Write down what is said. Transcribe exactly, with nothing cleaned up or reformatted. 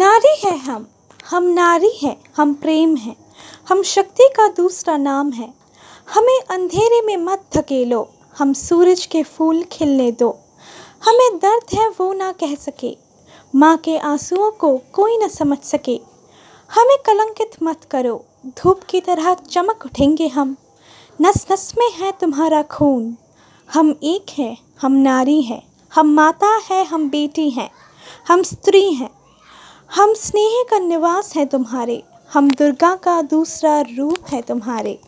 नारी है हम हम नारी हैं, हम प्रेम हैं, हम शक्ति का दूसरा नाम है। हमें अंधेरे में मत धकेलो, हम सूरज के फूल खिलने दो। हमें दर्द है वो ना कह सके, माँ के आंसुओं को कोई ना समझ सके। हमें कलंकित मत करो, धूप की तरह चमक उठेंगे हम। नस नस में है तुम्हारा खून, हम एक हैं, हम नारी हैं, हम माता है, हम बेटी हैं, हम स्त्री हैं। हम स्नेह का निवास है तुम्हारे, हम दुर्गा का दूसरा रूप है तुम्हारे।